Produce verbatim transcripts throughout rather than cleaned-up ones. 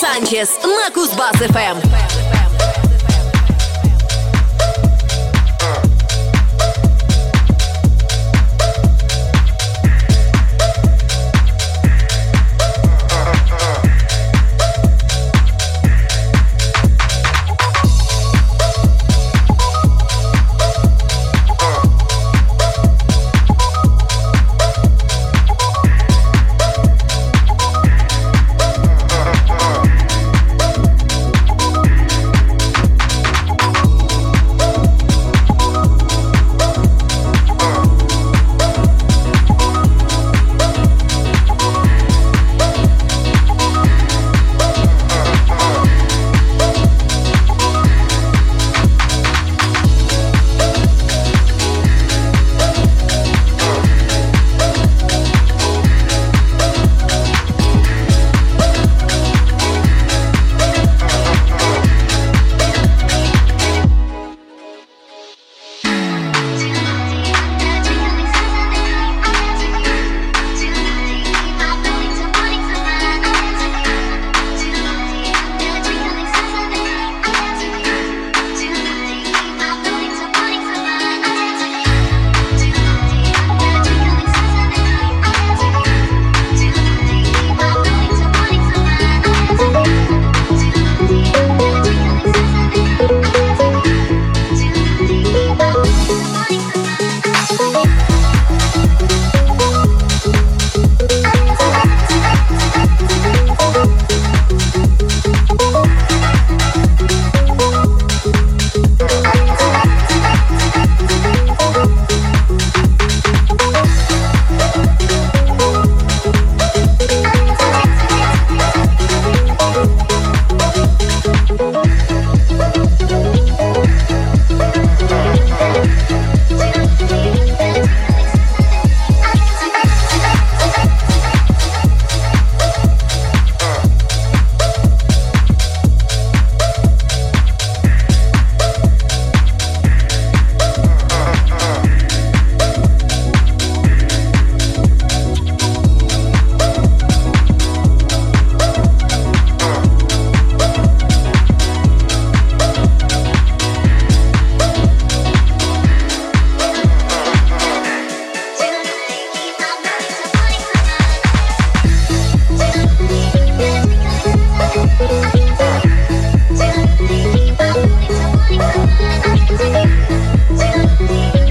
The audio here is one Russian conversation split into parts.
Санчес на Кузбасс-ФМ. We'll be right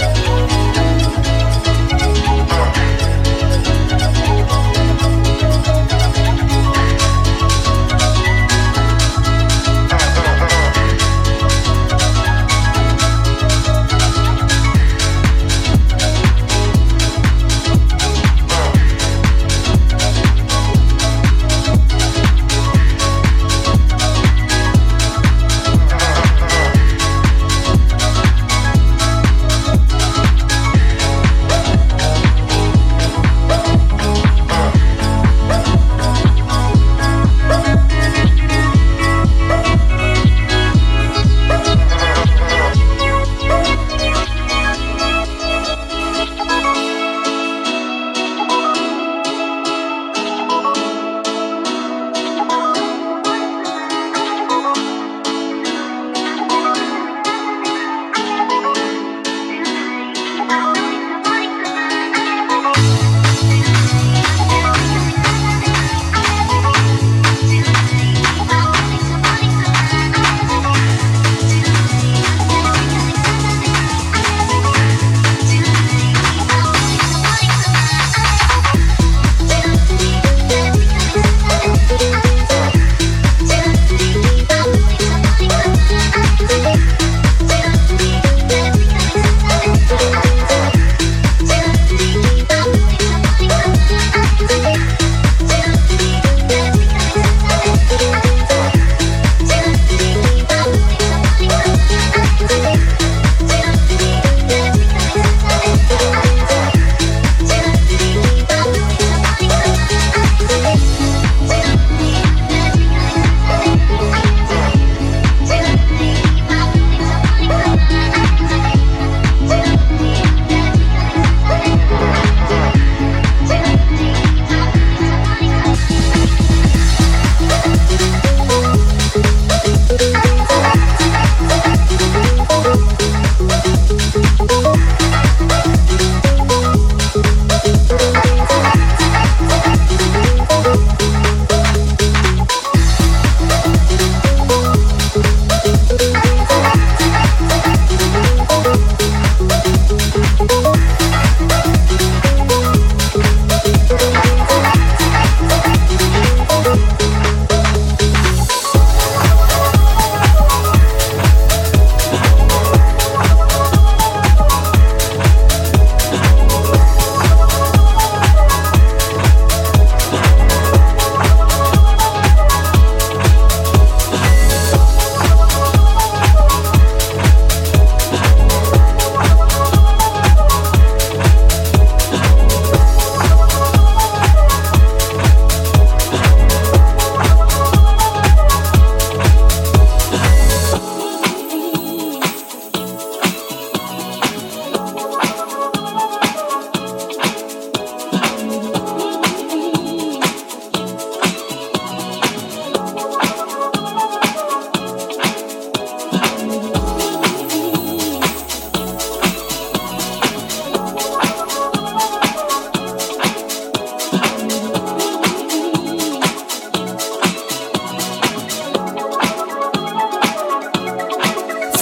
back.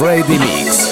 Friday Mix.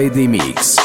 I D M X.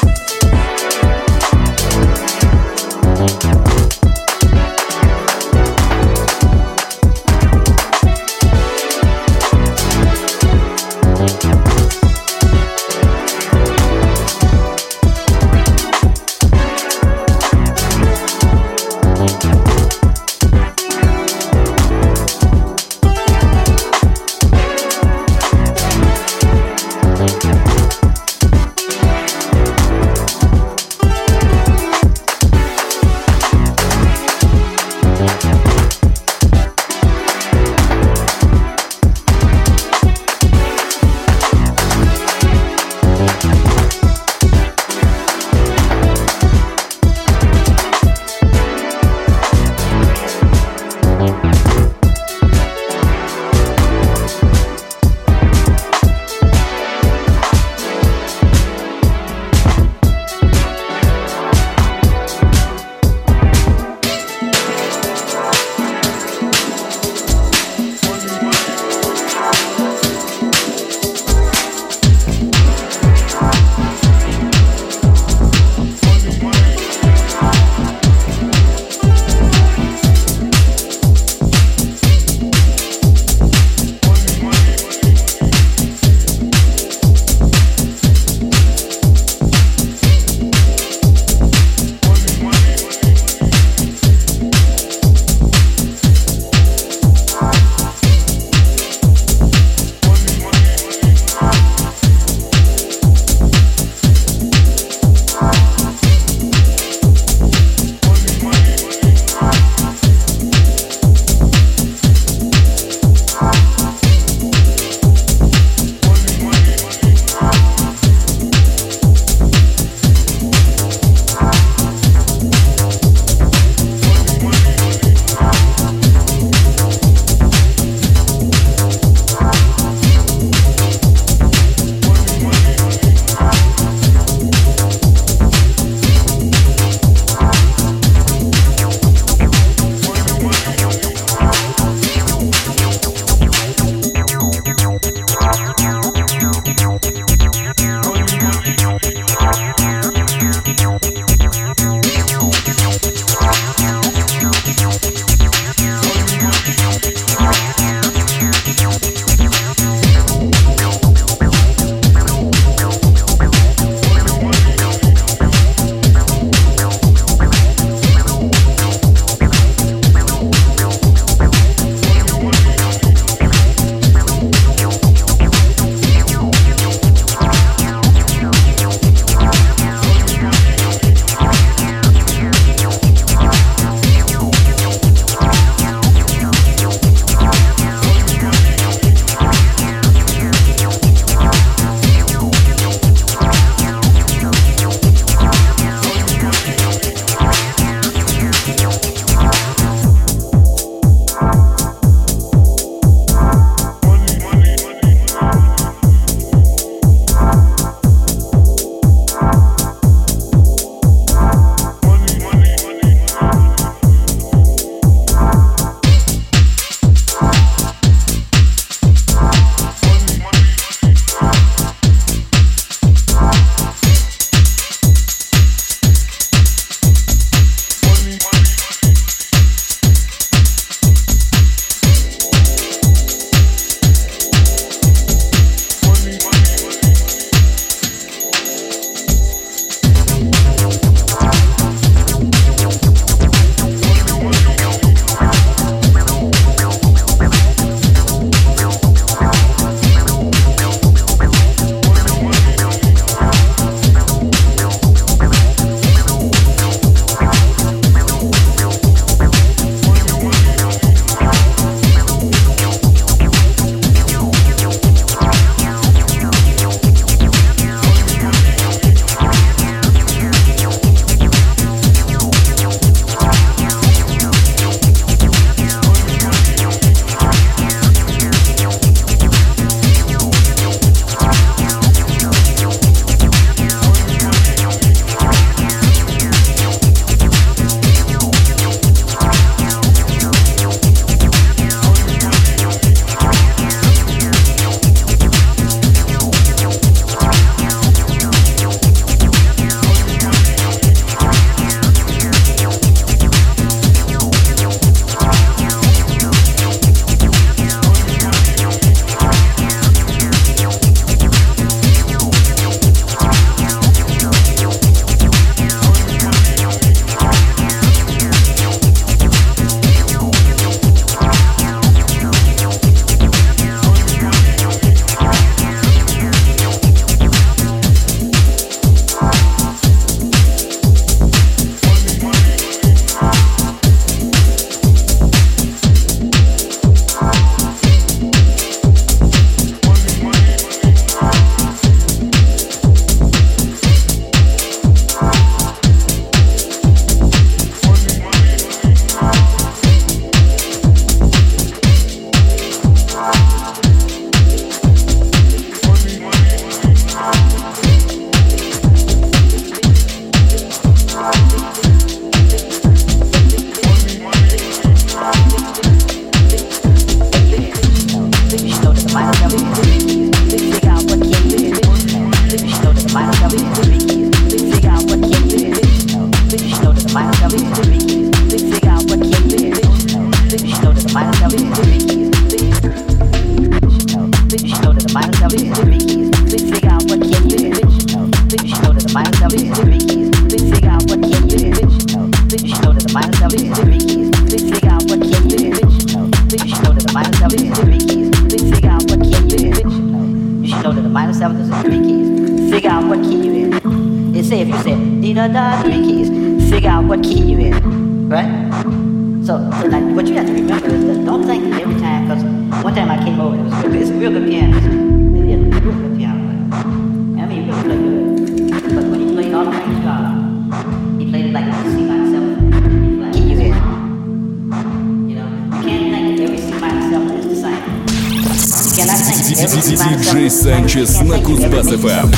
Диджей Санчес на Кузбасс-ФМ.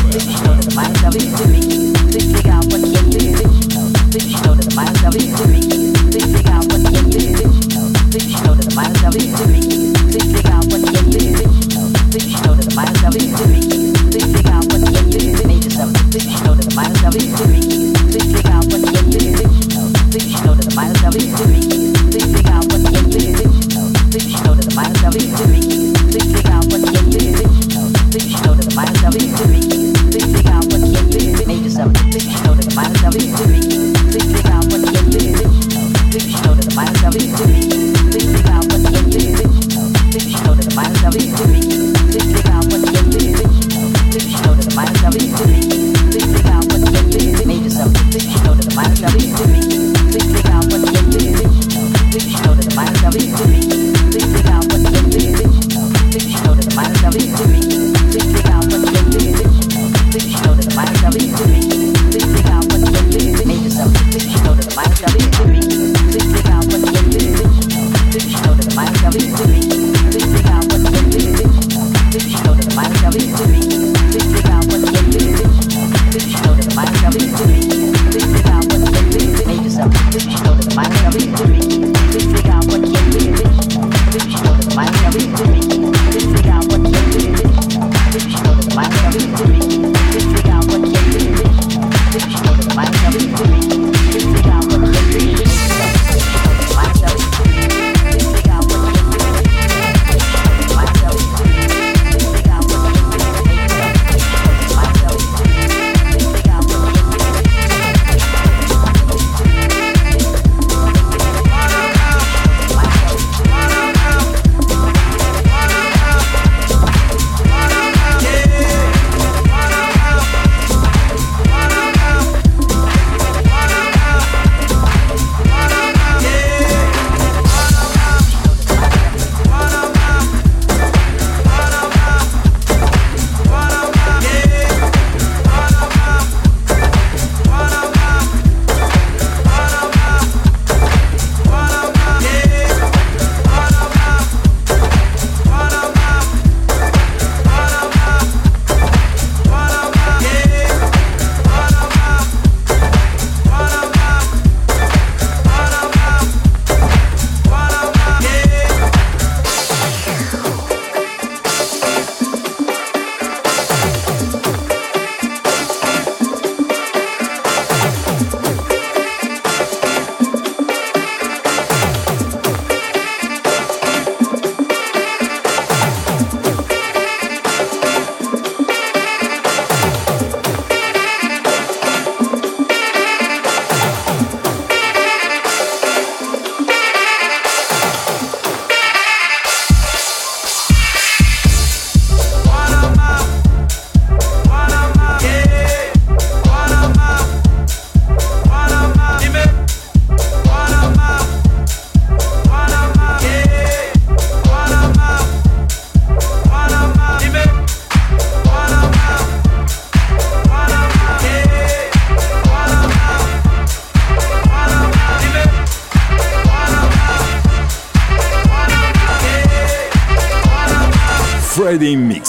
IDMX.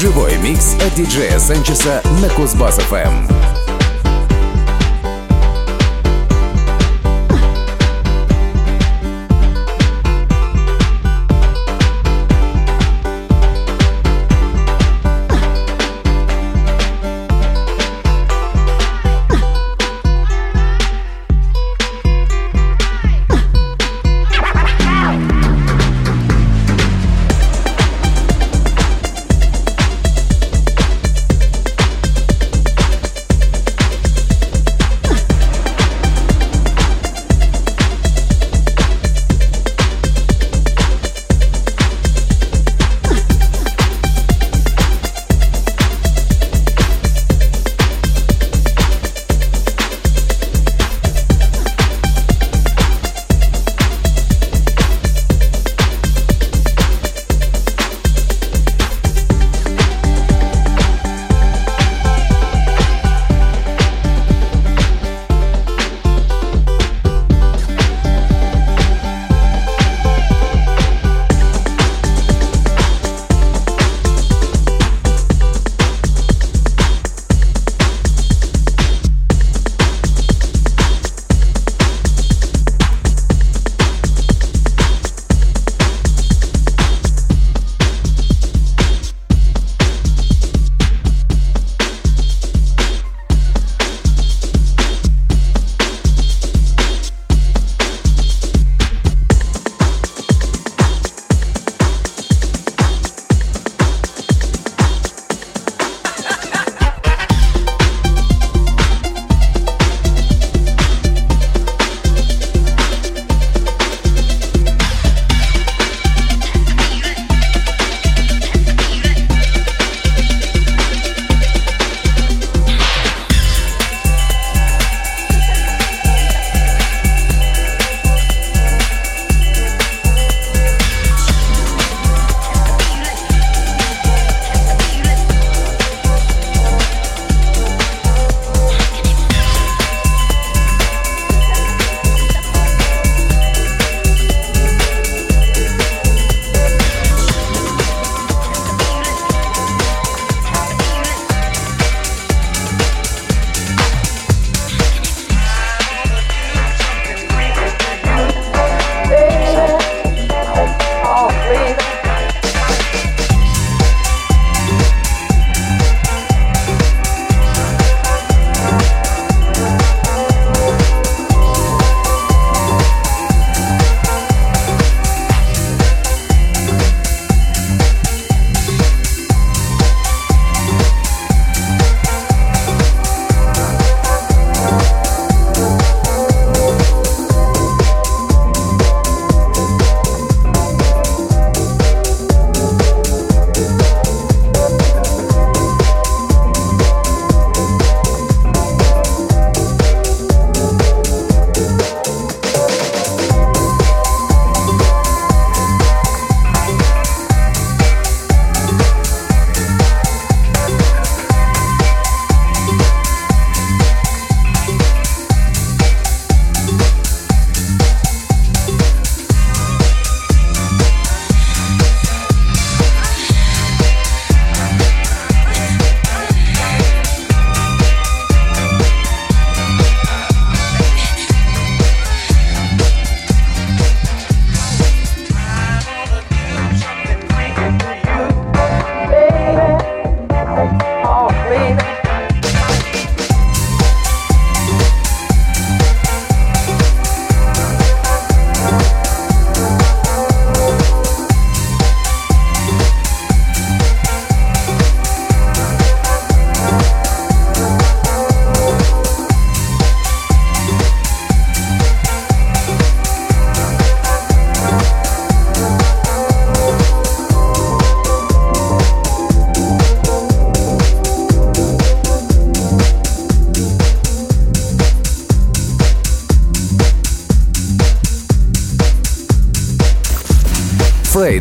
Живой микс от диджея Санчеса на Кузбасс-ФМ.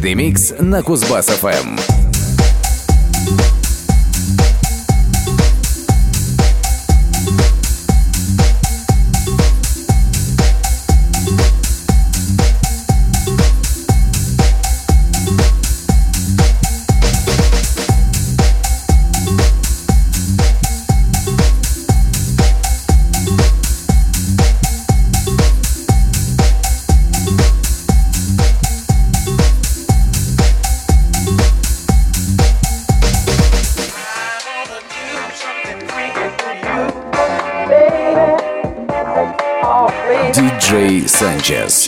Микс на Кузбасс-ФМ. диджей Санчес.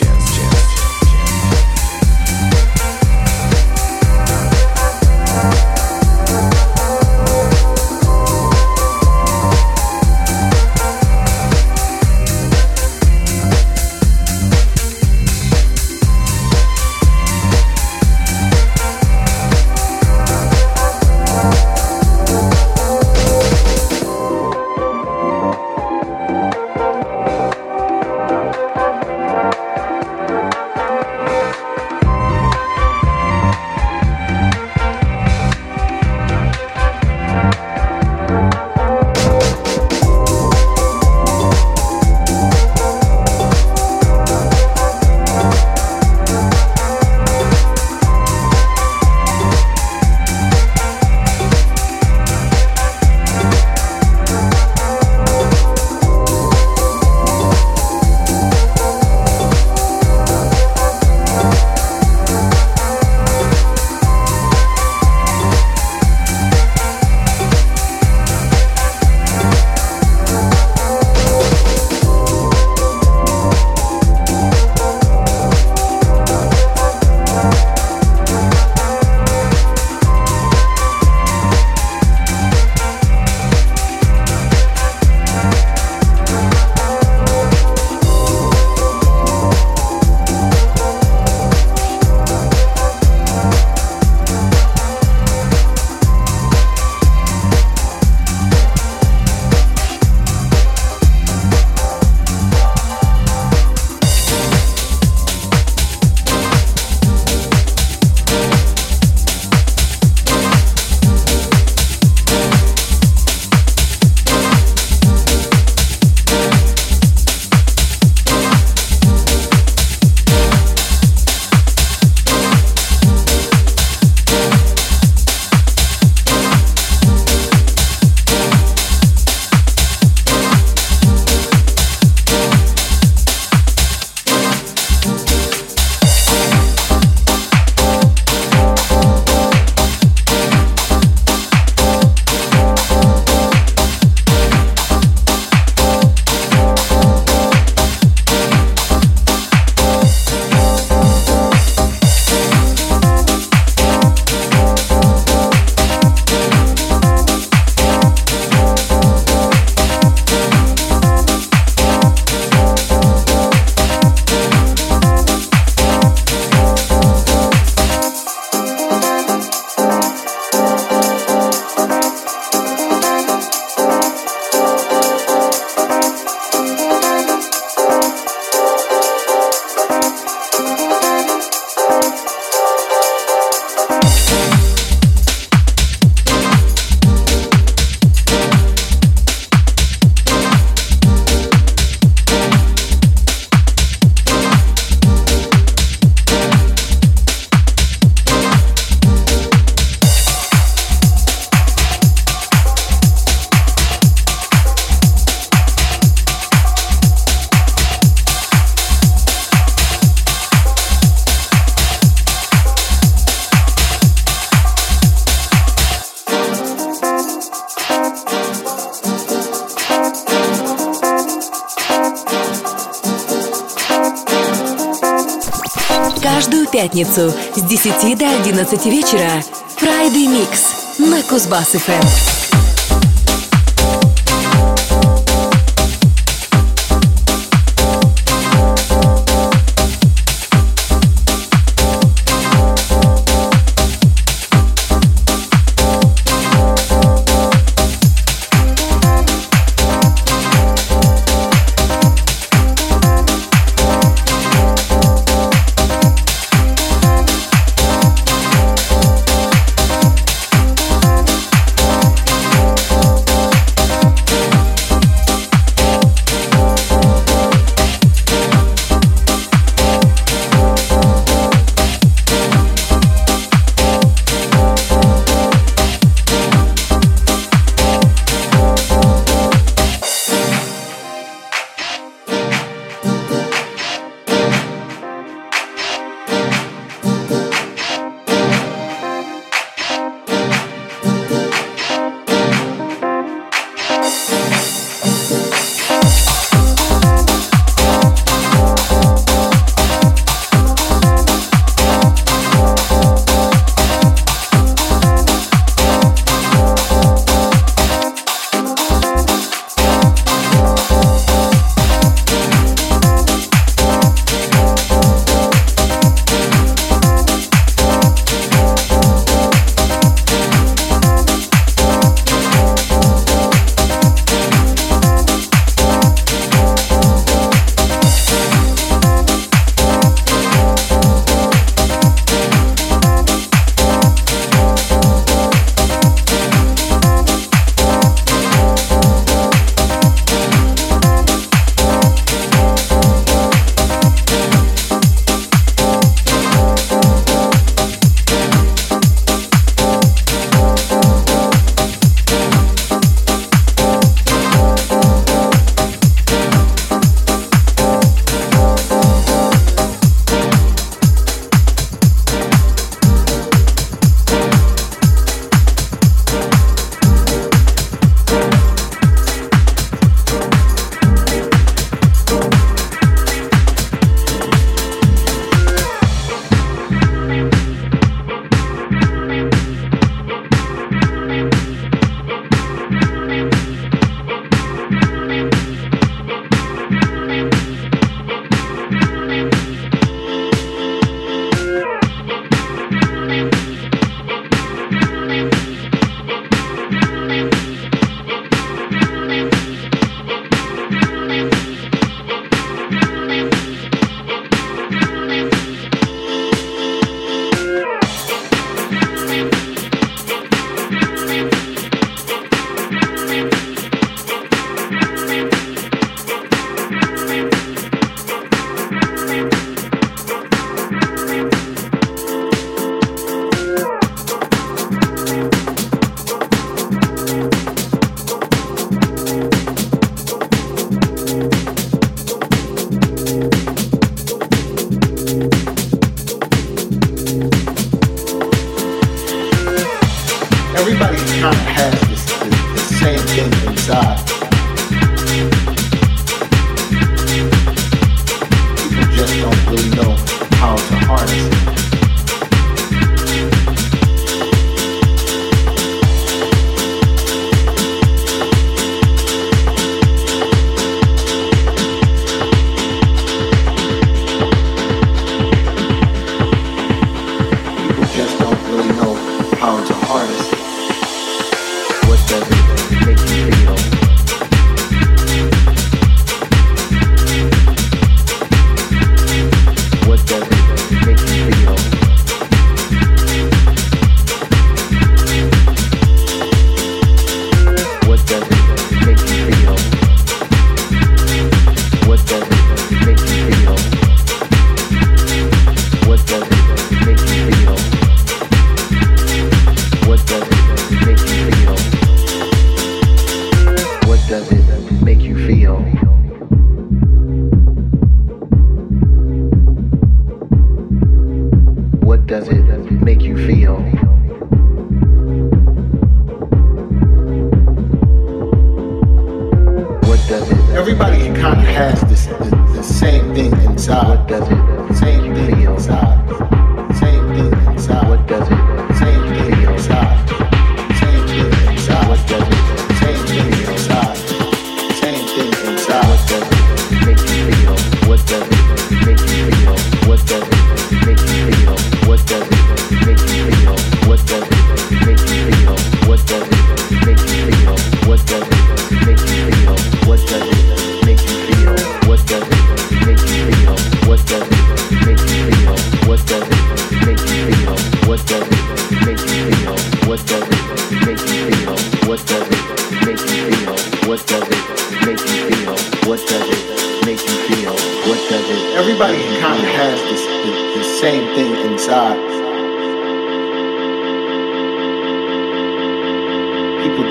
Пятницу с десяти до одиннадцати вечера «IDMX» на Кузбасс-ФМ.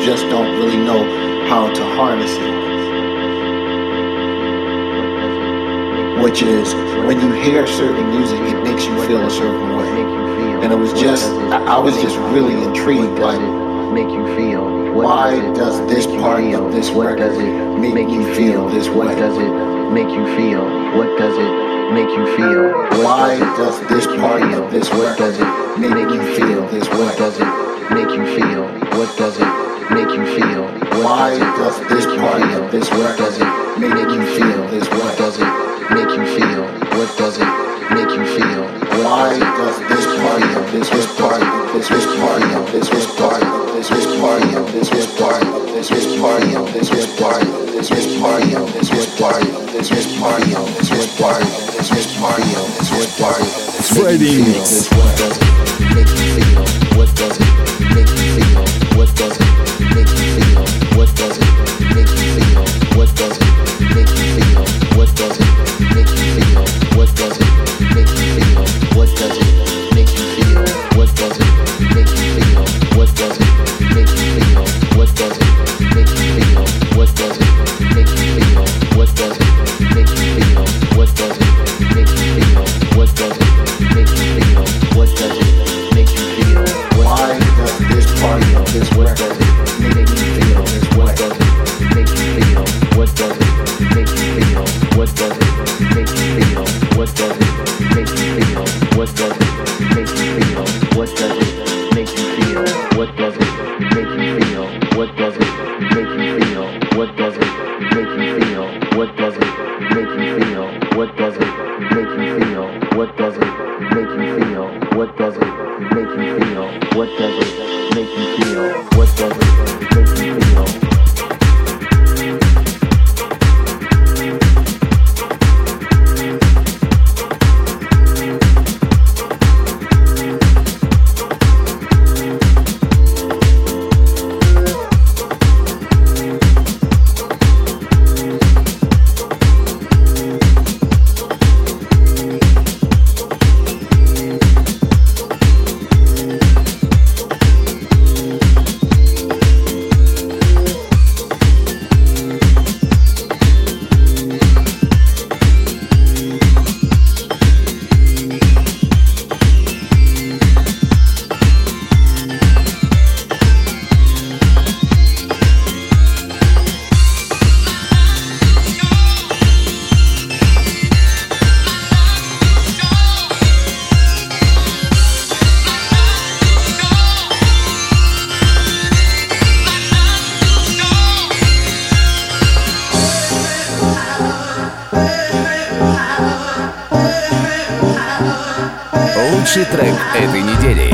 just don't really know how to harness it. лучший трек этой недели.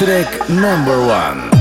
Трек номер один.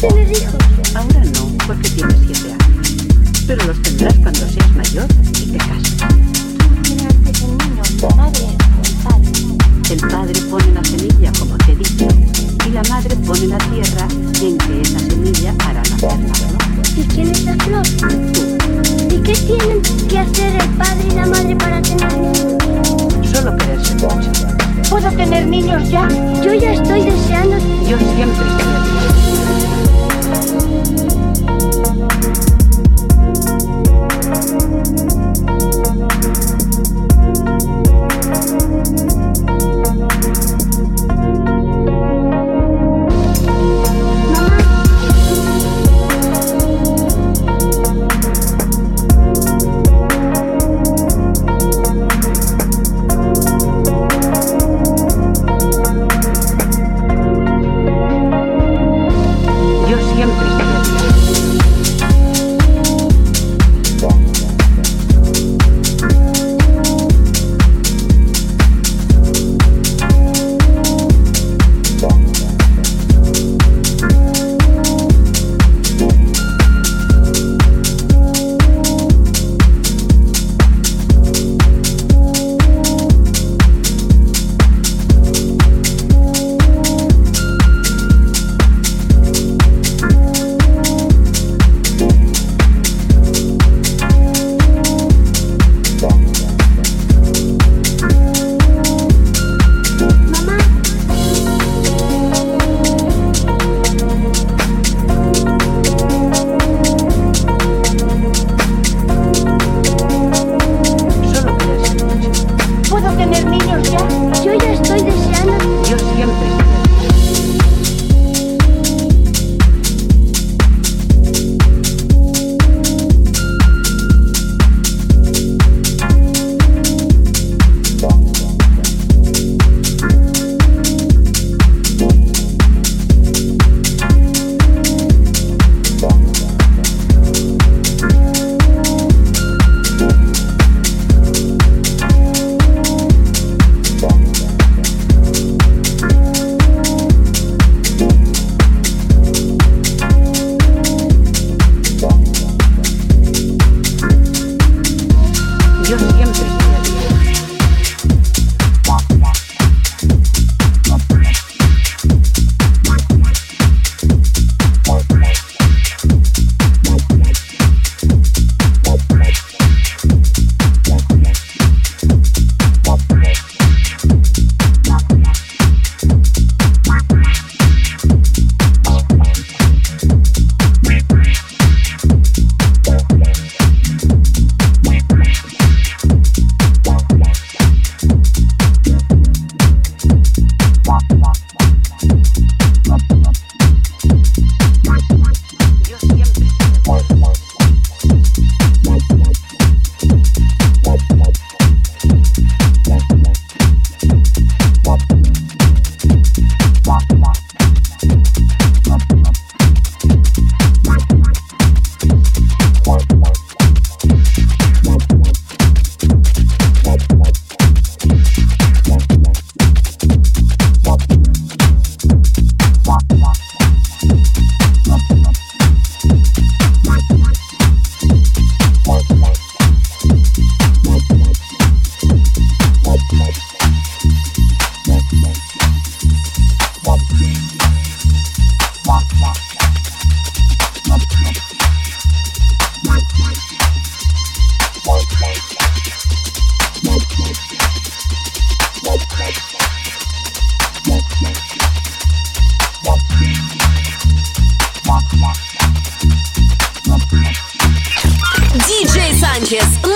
¿Qué le dijo? Ahora no, porque tienes siete años. Pero los tendrás cuando seas mayor y te cases. ¿Quién hace el niño? ¿La madre o el padre? El padre pone la semilla, como te he dicho, y la madre pone la tierra en que esa semilla hará nacer la flor. ¿Y quién es la flor? ¿Y qué tienen que hacer el padre y la madre para tener niños? Solo quererse mucho. ¿Puedo tener niños ya? Yo ya estoy deseando. Yo siempre quiero.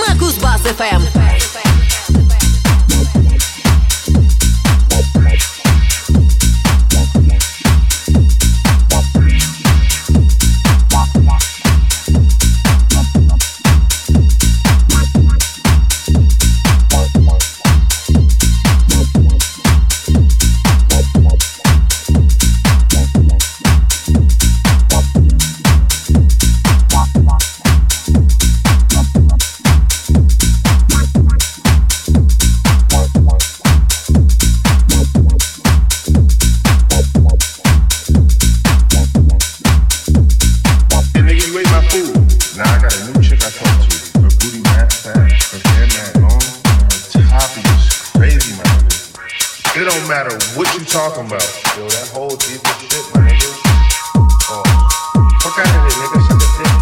На Кузбасс-ФМ. talking about? Yo, that whole deep shit, my nigga. Oh, fuck out of here, nigga. Shut the dick.